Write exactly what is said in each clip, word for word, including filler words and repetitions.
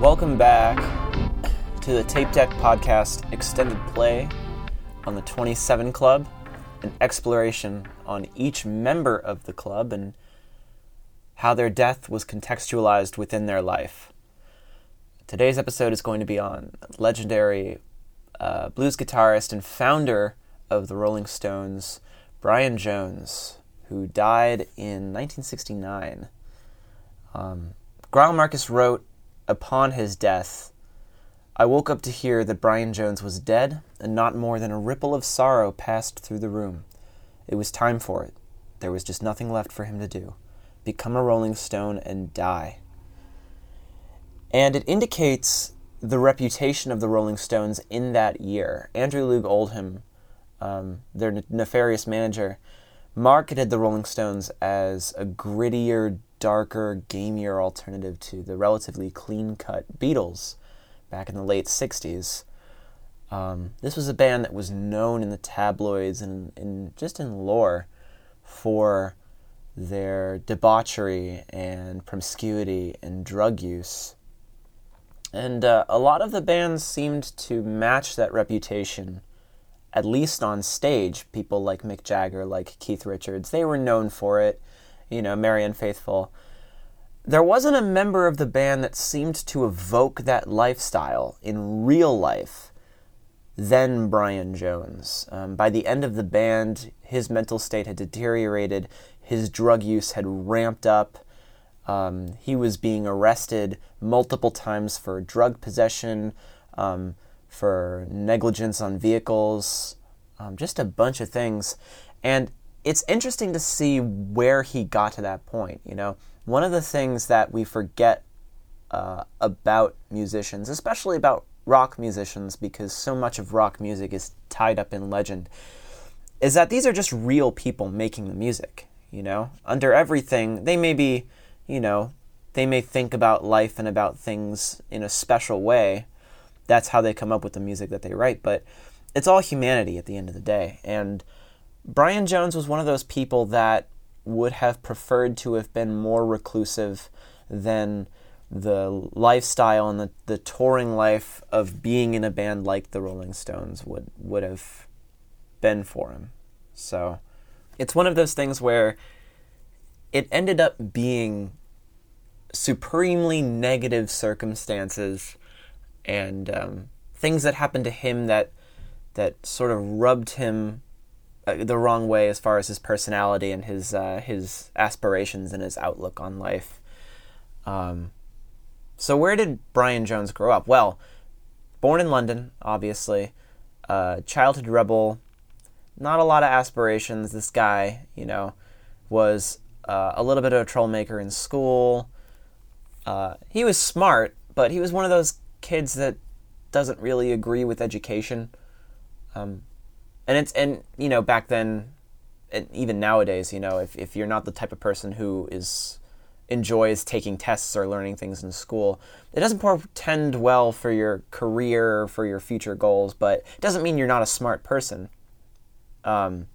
Welcome back to the Tape Deck Podcast Extended Play on the twenty-seven Club, an exploration on each member of the club and how their death was contextualized within their life. Today's episode is going to be on legendary uh, blues guitarist and founder of the Rolling Stones, Brian Jones, who died in nineteen sixty-nine. Um, Greil Marcus wrote, upon his death, I woke up to hear that Brian Jones was dead, and not more than a ripple of sorrow passed through the room. It was time for it. There was just nothing left for him to do. Become a Rolling Stone and die. And it indicates the reputation of the Rolling Stones in that year. Andrew Loog Oldham, um, their ne- nefarious manager, marketed the Rolling Stones as a grittier, darker, gamier alternative to the relatively clean-cut Beatles back in the late sixties. Um, this was a band that was known in the tabloids and, and just in lore for their debauchery and promiscuity and drug use. And uh, a lot of the bands seemed to match that reputation, at least on stage. People like Mick Jagger, like Keith Richards, they were known for it. You know, Marianne Faithfull. There wasn't a member of the band that seemed to evoke that lifestyle in real life than Brian Jones. Um, by the end of the band, his mental state had deteriorated, his drug use had ramped up, um, he was being arrested multiple times for drug possession, um, for negligence on vehicles, um, just a bunch of things. And it's interesting to see where he got to that point. You know, one of the things that we forget uh, about musicians, especially about rock musicians, because so much of rock music is tied up in legend, is that these are just real people making the music. You know, under everything, they may be, you know, they may think about life and about things in a special way. That's how they come up with the music that they write. But it's all humanity at the end of the day. And Brian Jones was one of those people that would have preferred to have been more reclusive than the lifestyle and the, the touring life of being in a band like the Rolling Stones would, would have been for him. So it's one of those things where it ended up being supremely negative circumstances and um, things that happened to him that that sort of rubbed him the wrong way as far as his personality and his uh, his aspirations and his outlook on life. Um, so where did Brian Jones grow up? Well, born in London, obviously. Uh, childhood rebel, not a lot of aspirations. This guy, you know, was uh, a little bit of a troublemaker in school. Uh, he was smart, but he was one of those kids that doesn't really agree with education. Um, And it's and you know back then, and even nowadays, you know, if if you're not the type of person who is enjoys taking tests or learning things in school, it doesn't portend well for your career or for your future goals. But it doesn't mean you're not a smart person. Um,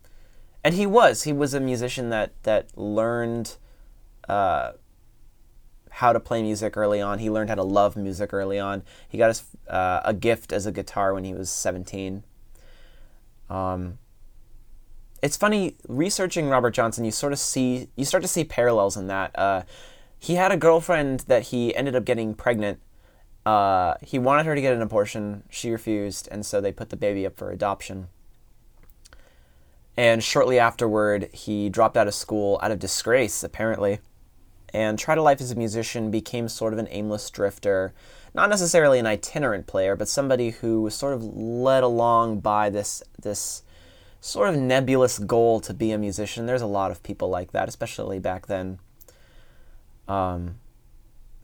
and he was he was a musician that that learned uh, how to play music early on. He learned how to love music early on. He got his, uh, a gift as a guitar when he was seventeen. Um, it's funny, researching Robert Johnson, you sort of see, you start to see parallels in that. Uh, he had a girlfriend that he ended up getting pregnant. Uh, he wanted her to get an abortion. She refused, and so they put the baby up for adoption. And shortly afterward, he dropped out of school out of disgrace, apparently, and tried a life as a musician, became sort of an aimless drifter. Not necessarily an itinerant player, but somebody who was sort of led along by this this sort of nebulous goal to be a musician. There's a lot of people like that, especially back then. Um,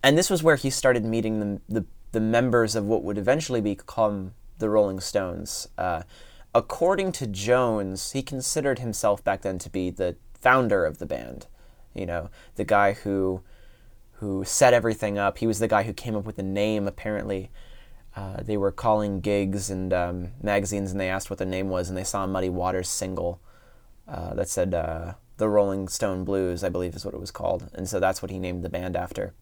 and this was where he started meeting the, the, the members of what would eventually become the Rolling Stones. Uh, according to Jones, he considered himself back then to be the founder of the band. You know, the guy who... who set everything up. He was the guy who came up with the name, apparently. Uh, they were calling gigs and um, magazines, and they asked what the name was, and they saw a Muddy Waters single uh, that said uh, The Rolling Stone Blues, I believe is what it was called. And so that's what he named the band after.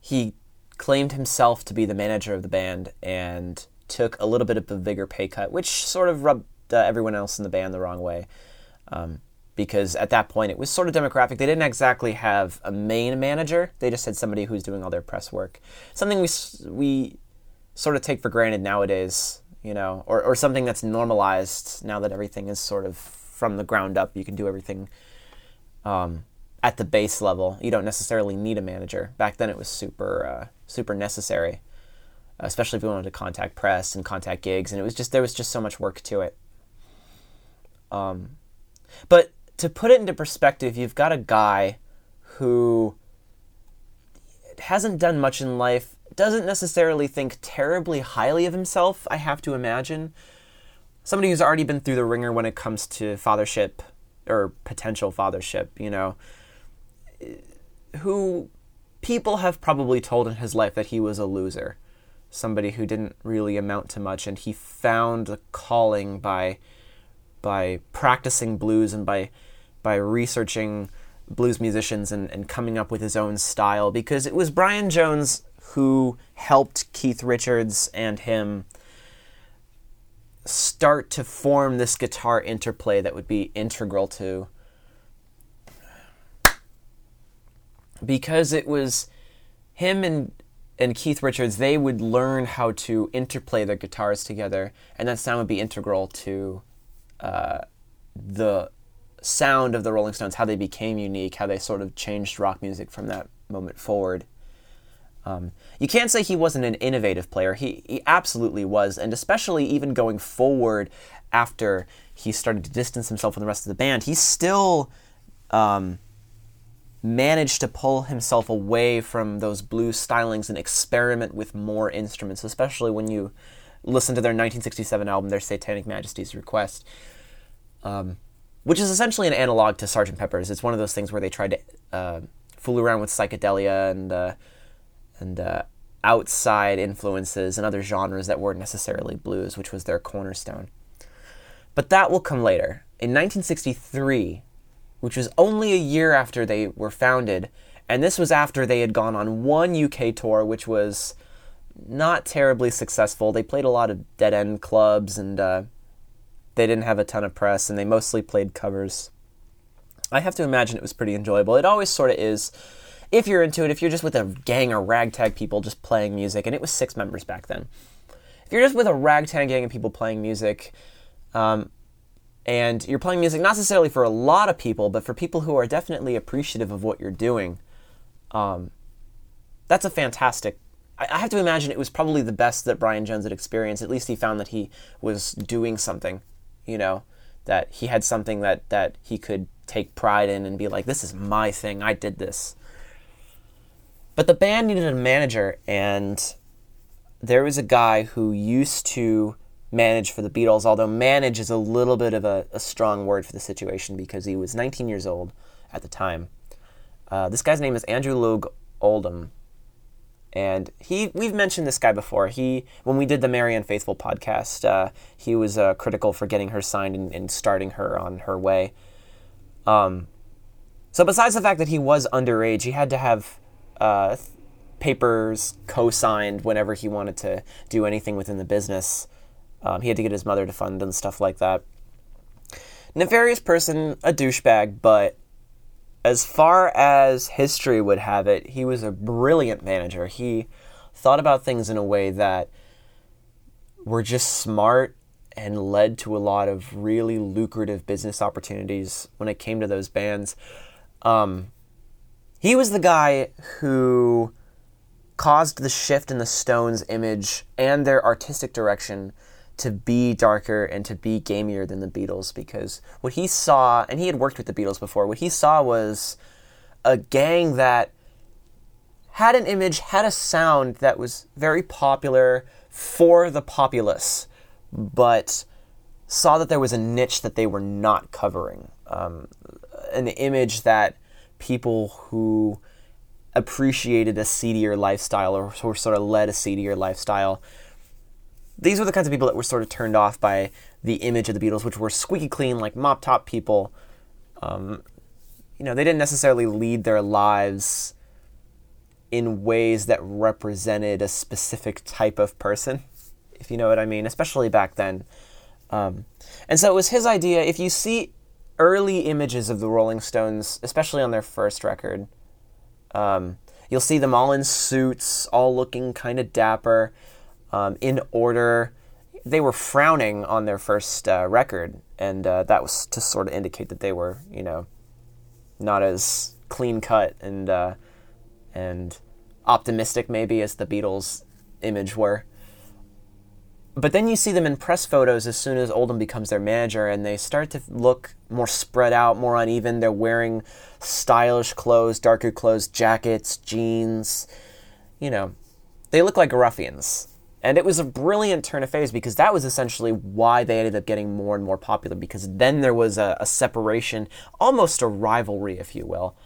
He claimed himself to be the manager of the band and took a little bit of a bigger pay cut, which sort of rubbed uh, everyone else in the band the wrong way. Um, because at that point, it was sort of demographic. They didn't exactly have a main manager. They just had somebody who's doing all their press work. Something we we sort of take for granted nowadays, you know, or, or something that's normalized now that everything is sort of from the ground up. You can do everything um, at the base level. You don't necessarily need a manager. Back then, it was super uh, super necessary, especially if you wanted to contact press and contact gigs. And it was just, there was just so much work to it. Um, but to put it into perspective, you've got a guy who hasn't done much in life, doesn't necessarily think terribly highly of himself, I have to imagine. Somebody who's already been through the ringer when it comes to fathership or potential fathership, you know, who people have probably told in his life that he was a loser, somebody who didn't really amount to much, and he found a calling by by practicing blues and by by researching blues musicians and, and coming up with his own style, because it was Brian Jones who helped Keith Richards and him start to form this guitar interplay that would be integral to, because it was him and and Keith Richards, they would learn how to interplay their guitars together, and that sound would be integral to uh, the sound of the Rolling Stones, how they became unique, how they sort of changed rock music from that moment forward. Um, you can't say he wasn't an innovative player. He, he absolutely was, and especially even going forward after he started to distance himself from the rest of the band, he still... Um, managed to pull himself away from those blues stylings and experiment with more instruments, especially when you listen to their nineteen sixty-seven album, Their Satanic Majesty's Request, um, which is essentially an analog to Sergeant Pepper's. It's one of those things where they tried to uh, fool around with psychedelia and uh, and uh, outside influences and other genres that weren't necessarily blues, which was their cornerstone. But that will come later. In nineteen sixty-three... which was only a year after they were founded, and this was after they had gone on one U K tour, which was not terribly successful. They played a lot of dead-end clubs, and uh, they didn't have a ton of press, and they mostly played covers. I have to imagine it was pretty enjoyable. It always sort of is, if you're into it, if you're just with a gang of ragtag people just playing music, and it was six members back then. If you're just with a ragtag gang of people playing music, um... and you're playing music not necessarily for a lot of people, but for people who are definitely appreciative of what you're doing, um, that's a fantastic... I, I have to imagine it was probably the best that Brian Jones had experienced. At least he found that he was doing something, you know, that he had something that, that he could take pride in and be like, this is my thing, I did this. But the band needed a manager, and there was a guy who used to... manage for the Beatles, although manage is a little bit of a, a strong word for the situation because he was nineteen years old at the time. Uh, this guy's name is Andrew Loog Oldham, and he we've mentioned this guy before. He when we did the Marianne Faithfull podcast, uh, he was uh, critical for getting her signed and, and starting her on her way. Um, so besides the fact that he was underage, he had to have uh, th- papers co-signed whenever he wanted to do anything within the business. Um, he had to get his mother to fund and stuff like that. Nefarious person, a douchebag, but as far as history would have it, he was a brilliant manager. He thought about things in a way that were just smart and led to a lot of really lucrative business opportunities when it came to those bands. Um, he was the guy who caused the shift in the Stones' image and their artistic direction to be darker and to be gamier than the Beatles, because what he saw, and he had worked with the Beatles before, what he saw was a gang that had an image, had a sound that was very popular for the populace, but saw that there was a niche that they were not covering. Um, an image that people who appreciated a seedier lifestyle or who sort of led a seedier lifestyle, these were the kinds of people that were sort of turned off by the image of the Beatles, which were squeaky clean, like mop-top people. Um, you know, they didn't necessarily lead their lives in ways that represented a specific type of person, if you know what I mean, especially back then. Um, and so it was his idea. If you see early images of the Rolling Stones, especially on their first record, um, you'll see them all in suits, all looking kind of dapper, um, in order. They were frowning on their first uh, record, and uh, that was to sort of indicate that they were, you know, not as clean-cut and uh, and optimistic maybe as the Beatles' image were. But then you see them in press photos as soon as Oldham becomes their manager, and they start to look more spread out, more uneven. They're wearing stylish clothes, darker clothes, jackets, jeans. You know, they look like ruffians. And it was a brilliant turn of phase, because that was essentially why they ended up getting more and more popular, because then there was a, a separation, almost a rivalry, if you will.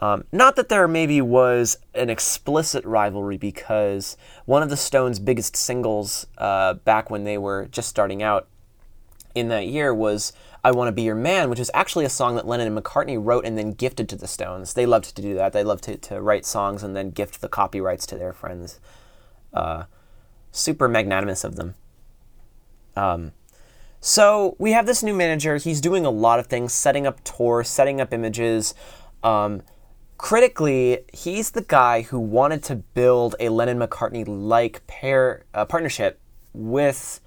Um, not that there maybe was an explicit rivalry, because one of the Stones' biggest singles uh, back when they were just starting out in that year was I Want to Be Your Man, which is actually a song that Lennon and McCartney wrote and then gifted to the Stones. They loved to do that. They loved to, to write songs and then gift the copyrights to their friends. Uh, super magnanimous of them. Um, so we have this new manager. He's doing a lot of things, setting up tours, setting up images. Um, Critically, he's the guy who wanted to build a Lennon-McCartney-like pair, uh, partnership with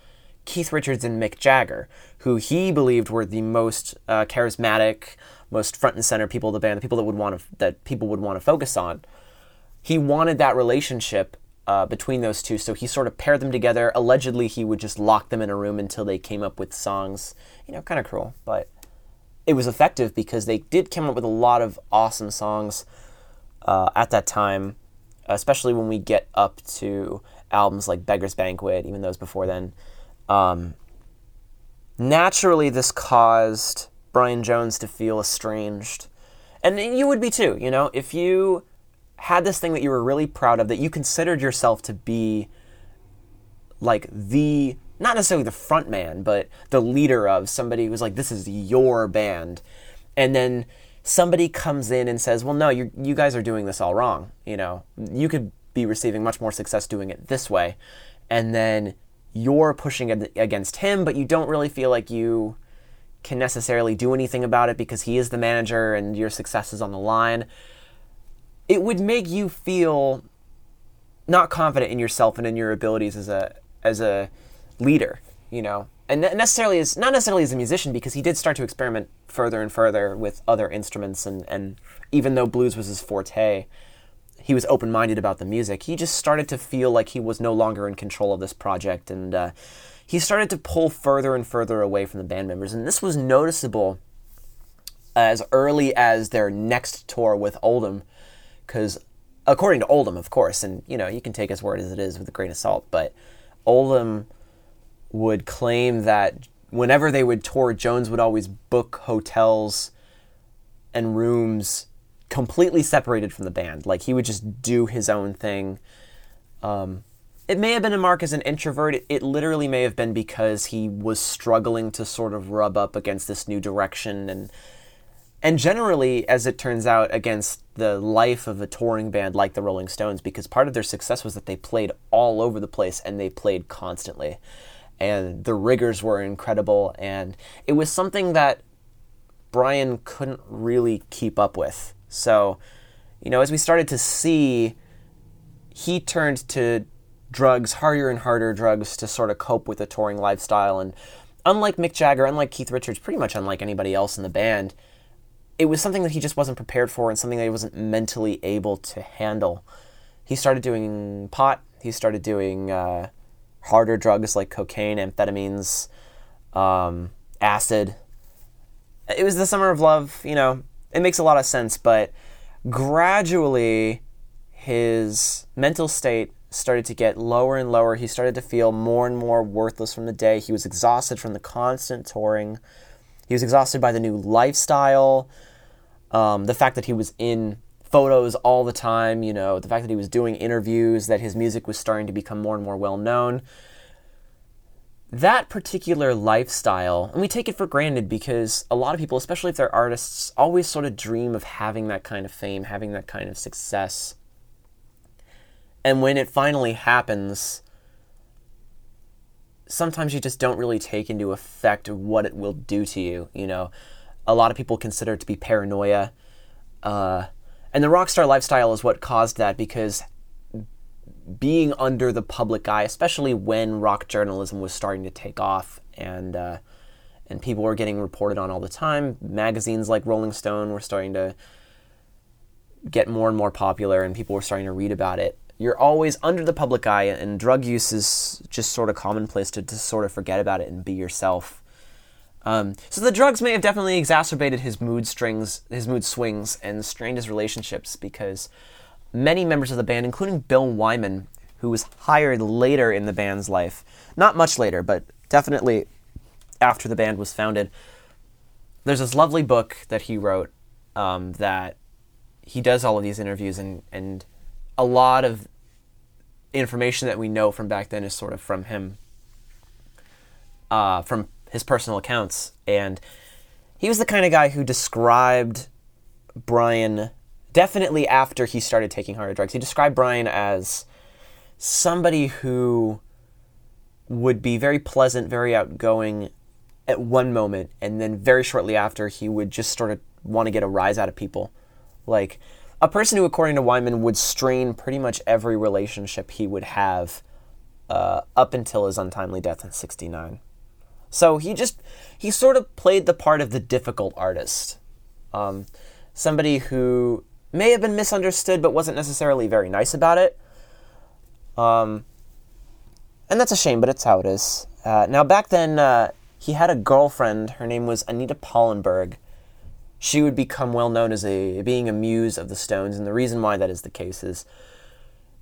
Keith Richards and Mick Jagger, who he believed were the most uh, charismatic, most front and center people of the band, the people that would want to, that people would want to focus on. He wanted that relationship uh, between those two, so he sort of paired them together. Allegedly, he would just lock them in a room until they came up with songs. You know, kind of cruel, but it was effective because they did come up with a lot of awesome songs uh, at that time, especially when we get up to albums like Beggar's Banquet, even those before then. Um, naturally, this caused Brian Jones to feel estranged. And you would be too, you know, if you had this thing that you were really proud of, that you considered yourself to be like the... not necessarily the front man, but the leader of somebody who was like, this is your band. And then somebody comes in and says, well, no, you you guys are doing this all wrong. You know, you could be receiving much more success doing it this way. And then you're pushing against him, but you don't really feel like you can necessarily do anything about it because he is the manager and your success is on the line. It would make you feel not confident in yourself and in your abilities as a as a... leader, you know, and necessarily as not necessarily as a musician, because he did start to experiment further and further with other instruments, and, and even though blues was his forte, he was open-minded about the music. He just started to feel like he was no longer in control of this project, and uh, he started to pull further and further away from the band members, and this was noticeable as early as their next tour with Oldham, because according to Oldham, of course, and you know, you can take his word as it is with a grain of salt, but Oldham would claim that whenever they would tour, Jones would always book hotels and rooms completely separated from the band. Like, he would just do his own thing. Um, it may have been a mark as an introvert. It, it literally may have been because he was struggling to sort of rub up against this new direction and, and generally, as it turns out, against the life of a touring band like the Rolling Stones, because part of their success was that they played all over the place and they played constantly. And the rigors were incredible, and it was something that Brian couldn't really keep up with. So, you know, as we started to see, he turned to drugs, harder and harder drugs, to sort of cope with the touring lifestyle. And unlike Mick Jagger, unlike Keith Richards, pretty much unlike anybody else in the band, it was something that he just wasn't prepared for and something that he wasn't mentally able to handle. He started doing pot, he started doing... Uh, harder drugs like cocaine, amphetamines, um, acid. It was the summer of love, you know, it makes a lot of sense, but gradually his mental state started to get lower and lower. He started to feel more and more worthless from the day. He was exhausted from the constant touring. He was exhausted by the new lifestyle, um, the fact that he was in photos all the time, you know, the fact that he was doing interviews, that his music was starting to become more and more well-known. That particular lifestyle, and we take it for granted because a lot of people, especially if they're artists, always sort of dream of having that kind of fame, having that kind of success. And when it finally happens, sometimes you just don't really take into effect what it will do to you, you know. A lot of people consider it to be paranoia. Uh, and the rock star lifestyle is what caused that, because being under the public eye, especially when rock journalism was starting to take off and uh, and people were getting reported on all the time, magazines like Rolling Stone were starting to get more and more popular and people were starting to read about it. You're always under the public eye, and drug use is just sort of commonplace to, to sort of forget about it and be yourself. Um, so the drugs may have definitely exacerbated his mood strings, his mood swings, and strained his relationships, because many members of the band, including Bill Wyman, who was hired later in the band's life, not much later, but definitely after the band was founded, there's this lovely book that he wrote um, that he does all of these interviews, and and a lot of information that we know from back then is sort of from him, uh, from his personal accounts. And he was the kind of guy who described Brian, definitely after he started taking harder drugs, he described Brian as somebody who would be very pleasant, very outgoing at one moment, and then very shortly after, he would just sort of want to get a rise out of people. Like, a person who, according to Wyman, would strain pretty much every relationship he would have uh, up until his untimely death in sixty-nine. So he just, he sort of played the part of the difficult artist. Um, somebody who may have been misunderstood but wasn't necessarily very nice about it. Um, and that's a shame, but it's how it is. Uh, now, back then, uh, he had a girlfriend. Her name was Anita Pallenberg. She would become well known as a being a muse of the Stones, and the reason why that is the case is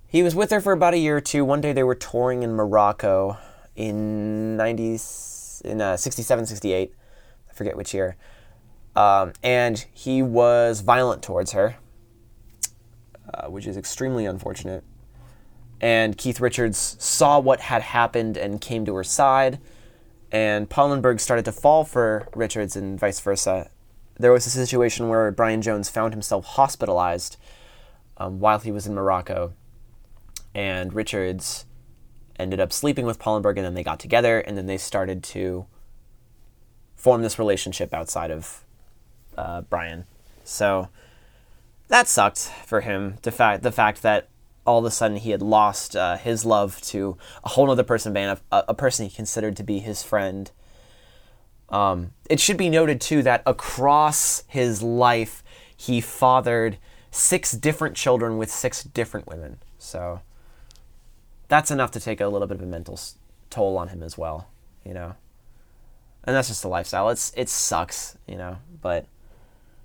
he was with her for about a year or two. One day they were touring in Morocco in sixty-seven, sixty-eight, I forget which year, um, and he was violent towards her, uh, which is extremely unfortunate. And Keith Richards saw what had happened and came to her side, and Pallenberg started to fall for Richards and vice versa. There was a situation where Brian Jones found himself hospitalized um, while he was in Morocco, and Richards ended up sleeping with Pallenberg, and then they got together, and then they started to form this relationship outside of uh, Brian. So that sucked for him, the fact, the fact that all of a sudden he had lost uh, his love to a whole other person, a, a person he considered to be his friend. Um, it should be noted, too, that across his life, he fathered six different children with six different women. So that's enough to take a little bit of a mental toll on him as well, you know. And that's just the lifestyle. It's it sucks, you know. But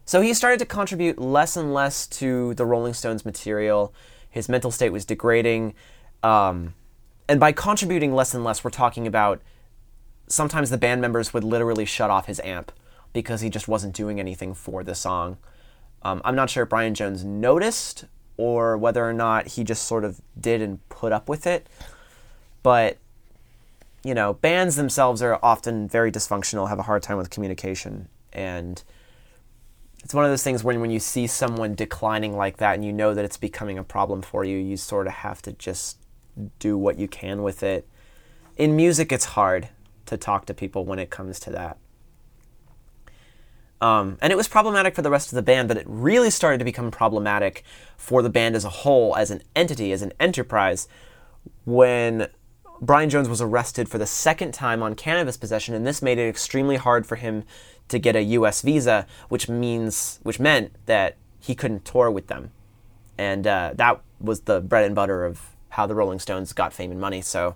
so he started to contribute less and less to the Rolling Stones material. His mental state was degrading. Um, and by contributing less and less, we're talking about sometimes the band members would literally shut off his amp because he just wasn't doing anything for the song. Um, I'm not sure if Brian Jones noticed or whether or not he just sort of did and put up with it. But, you know, bands themselves are often very dysfunctional, have a hard time with communication. And it's one of those things when, when you see someone declining like that and you know that it's becoming a problem for you, you sort of have to just do what you can with it. In music, it's hard to talk to people when it comes to that. Um, and it was problematic for the rest of the band, but it really started to become problematic for the band as a whole, as an entity, as an enterprise, when Brian Jones was arrested for the second time on cannabis possession, and this made it extremely hard for him to get a U S visa, which means, which meant that he couldn't tour with them. And uh, that was the bread and butter of how the Rolling Stones got fame and money, so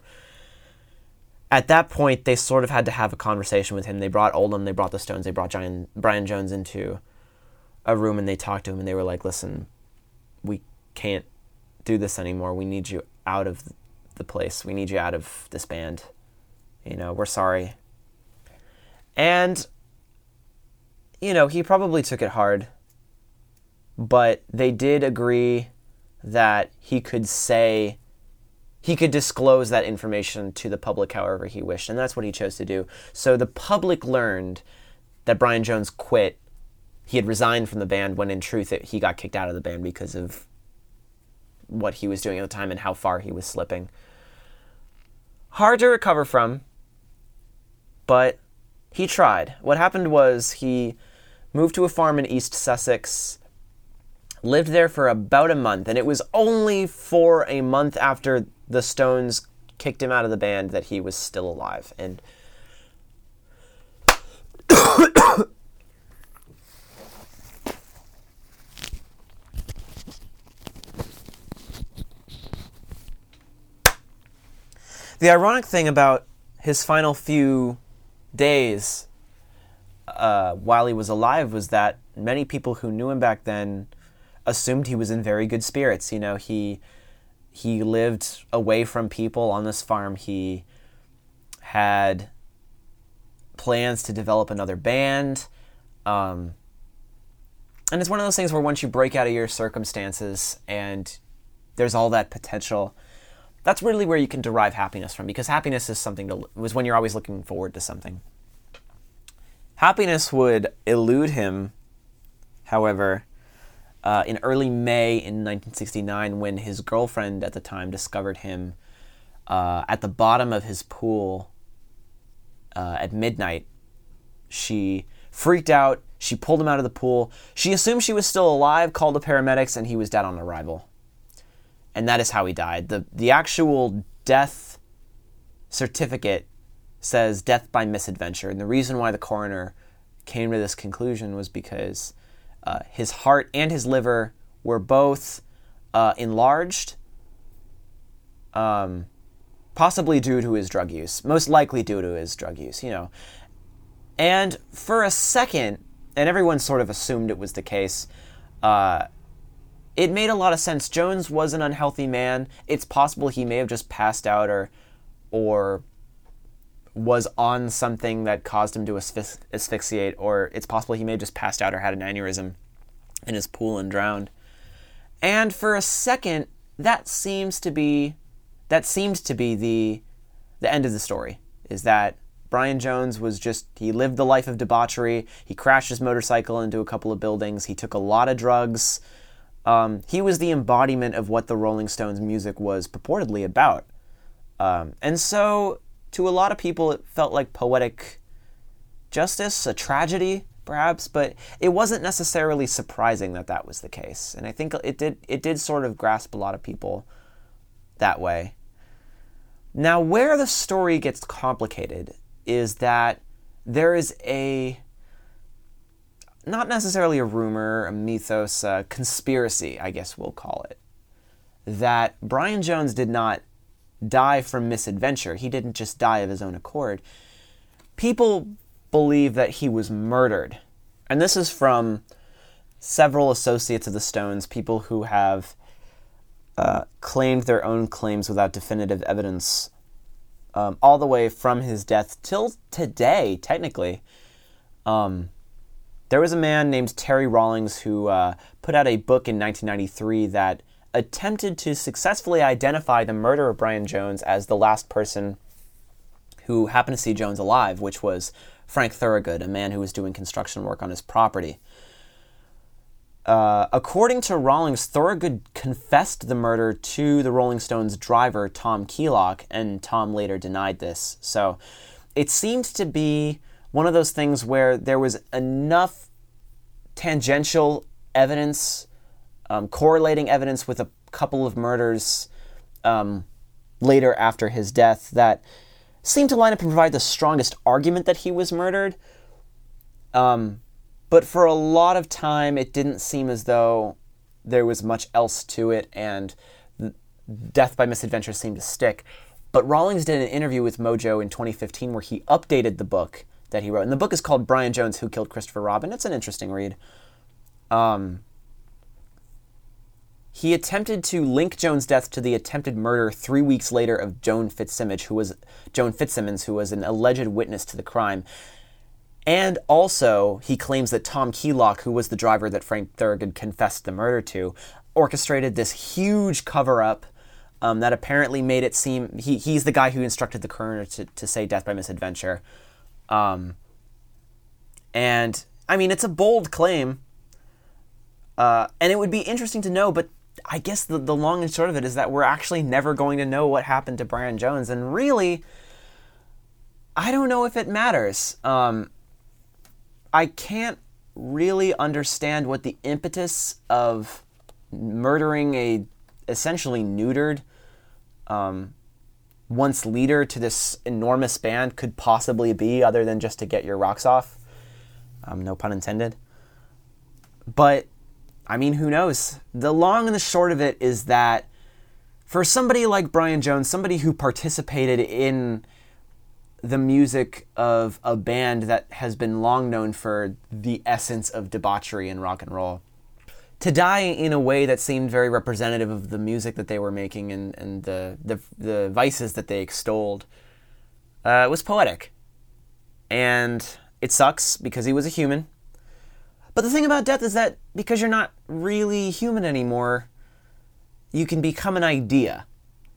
at that point, they sort of had to have a conversation with him. They brought Oldham, they brought the Stones, they brought Brian, Brian Jones into a room, and they talked to him, and they were like, listen, we can't do this anymore. We need you out of the place. We need you out of this band. You know, we're sorry. And, you know, he probably took it hard, but they did agree that he could say... he could disclose that information to the public however he wished, and that's what he chose to do. So the public learned that Brian Jones quit. He had resigned from the band when, in truth, it, he got kicked out of the band because of what he was doing at the time and how far he was slipping. Hard to recover from, but he tried. What happened was he moved to a farm in East Sussex, lived there for about a month, and it was only for a month after the Stones kicked him out of the band that he was still alive. And the ironic thing about his final few days uh, while he was alive was that many people who knew him back then assumed he was in very good spirits. You know, he he lived away from people on this farm. He had plans to develop another band. Um, and it's one of those things where once you break out of your circumstances and there's all that potential, that's really where you can derive happiness from, because happiness is something to, was when you're always looking forward to something. Happiness would elude him, however, uh, in early May in nineteen sixty-nine, when his girlfriend at the time discovered him uh, at the bottom of his pool uh, at midnight. She freaked out. She pulled him out of the pool. She assumed she was still alive, called the paramedics, and he was dead on arrival. And that is how he died. The the actual death certificate says death by misadventure. And the reason why the coroner came to this conclusion was because uh, his heart and his liver were both uh, enlarged, um, possibly due to his drug use, most likely due to his drug use, you know. And for a second, and everyone sort of assumed it was the case, uh, it made a lot of sense. Jones was an unhealthy man. It's possible he may have just passed out or or was on something that caused him to asphyx- asphyxiate, or it's possible he may have just passed out or had an aneurysm in his pool and drowned. And for a second, that seems to be that seemed to be the the end of the story, is that Brian Jones was just, he lived the life of debauchery. He crashed his motorcycle into a couple of buildings. He took a lot of drugs. Um, he was the embodiment of what the Rolling Stones music was purportedly about. Um, and so, to a lot of people, it felt like poetic justice, a tragedy, perhaps, but it wasn't necessarily surprising that that was the case. And I think it did, it did sort of grasp a lot of people that way. Now, where the story gets complicated is that there is a... not necessarily a rumor, a mythos, a conspiracy, I guess we'll call it, that Brian Jones did not die from misadventure. He didn't just die of his own accord. People believe that he was murdered. And this is from several associates of the Stones, people who have uh, claimed their own claims without definitive evidence, um, all the way from his death till today, technically. Um... There was a man named Terry Rawlings who uh, put out a book in nineteen ninety-three that attempted to successfully identify the murderer of Brian Jones as the last person who happened to see Jones alive, which was Frank Thorogood, a man who was doing construction work on his property. Uh, according to Rawlings, Thorogood confessed the murder to the Rolling Stones driver, Tom Keylock, and Tom later denied this. So it seems to be one of those things where there was enough tangential evidence, um, correlating evidence with a couple of murders um, later after his death, that seemed to line up and provide the strongest argument that he was murdered. Um, but for a lot of time, it didn't seem as though there was much else to it, and death by misadventure seemed to stick. But Rawlings did an interview with Mojo in twenty fifteen where he updated the book that he wrote. And the book is called Brian Jones, Who Killed Christopher Robin. It's an interesting read. Um, he attempted to link Jones' death to the attempted murder three weeks later of Joan Fitzsimmons, who was Joan Fitzsimmons, who was an alleged witness to the crime. And also, he claims that Tom Keylock, who was the driver that Frank Thorogood confessed the murder to, orchestrated this huge cover-up um, that apparently made it seem... He, he's the guy who instructed the coroner to, to say death by misadventure. Um, and I mean, it's a bold claim, uh, and it would be interesting to know, but I guess the, the long and short of it is that we're actually never going to know what happened to Brian Jones. And really, I don't know if it matters. Um, I can't really understand what the impetus of murdering a essentially neutered um, once leader to this enormous band could possibly be, other than just to get your rocks off. Um, no pun intended. But I mean, who knows? The long and the short of it is that for somebody like Brian Jones, somebody who participated in the music of a band that has been long known for the essence of debauchery and rock and roll, to die in a way that seemed very representative of the music that they were making and, and the, the the vices that they extolled, uh, was poetic. And it sucks because he was a human. But the thing about death is that because you're not really human anymore, you can become an idea,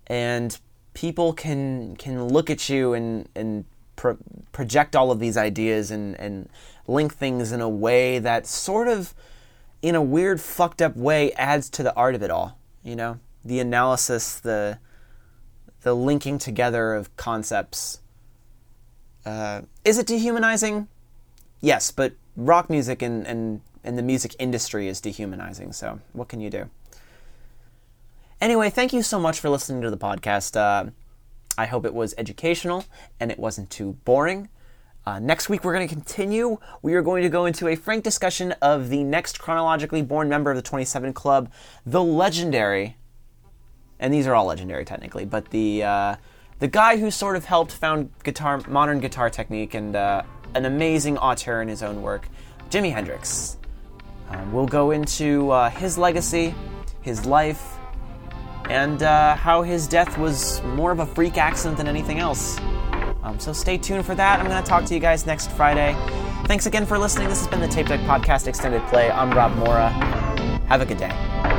and people can can look at you and and pro- project all of these ideas and, and link things in a way that sort of, in a weird, fucked up way, adds to the art of it all. You know, the analysis, the the linking together of concepts. Uh, is it dehumanizing? Yes, but rock music and, and, and the music industry is dehumanizing, so what can you do? Anyway, thank you so much for listening to the podcast. Uh, I hope it was educational and it wasn't too boring. Uh, next week, we're going to continue. We are going to go into a frank discussion of the next chronologically born member of the twenty-seven Club, the legendary, and these are all legendary technically, but the uh, the guy who sort of helped found guitar, modern guitar technique, and uh, an amazing auteur in his own work, Jimi Hendrix. Um, we'll go into uh, his legacy, his life, and uh, how his death was more of a freak accident than anything else. Um, so stay tuned for that. I'm going to talk to you guys next Friday. Thanks again for listening. This has been the Tape Deck Podcast Extended Play. I'm Rob Mora. Have a good day.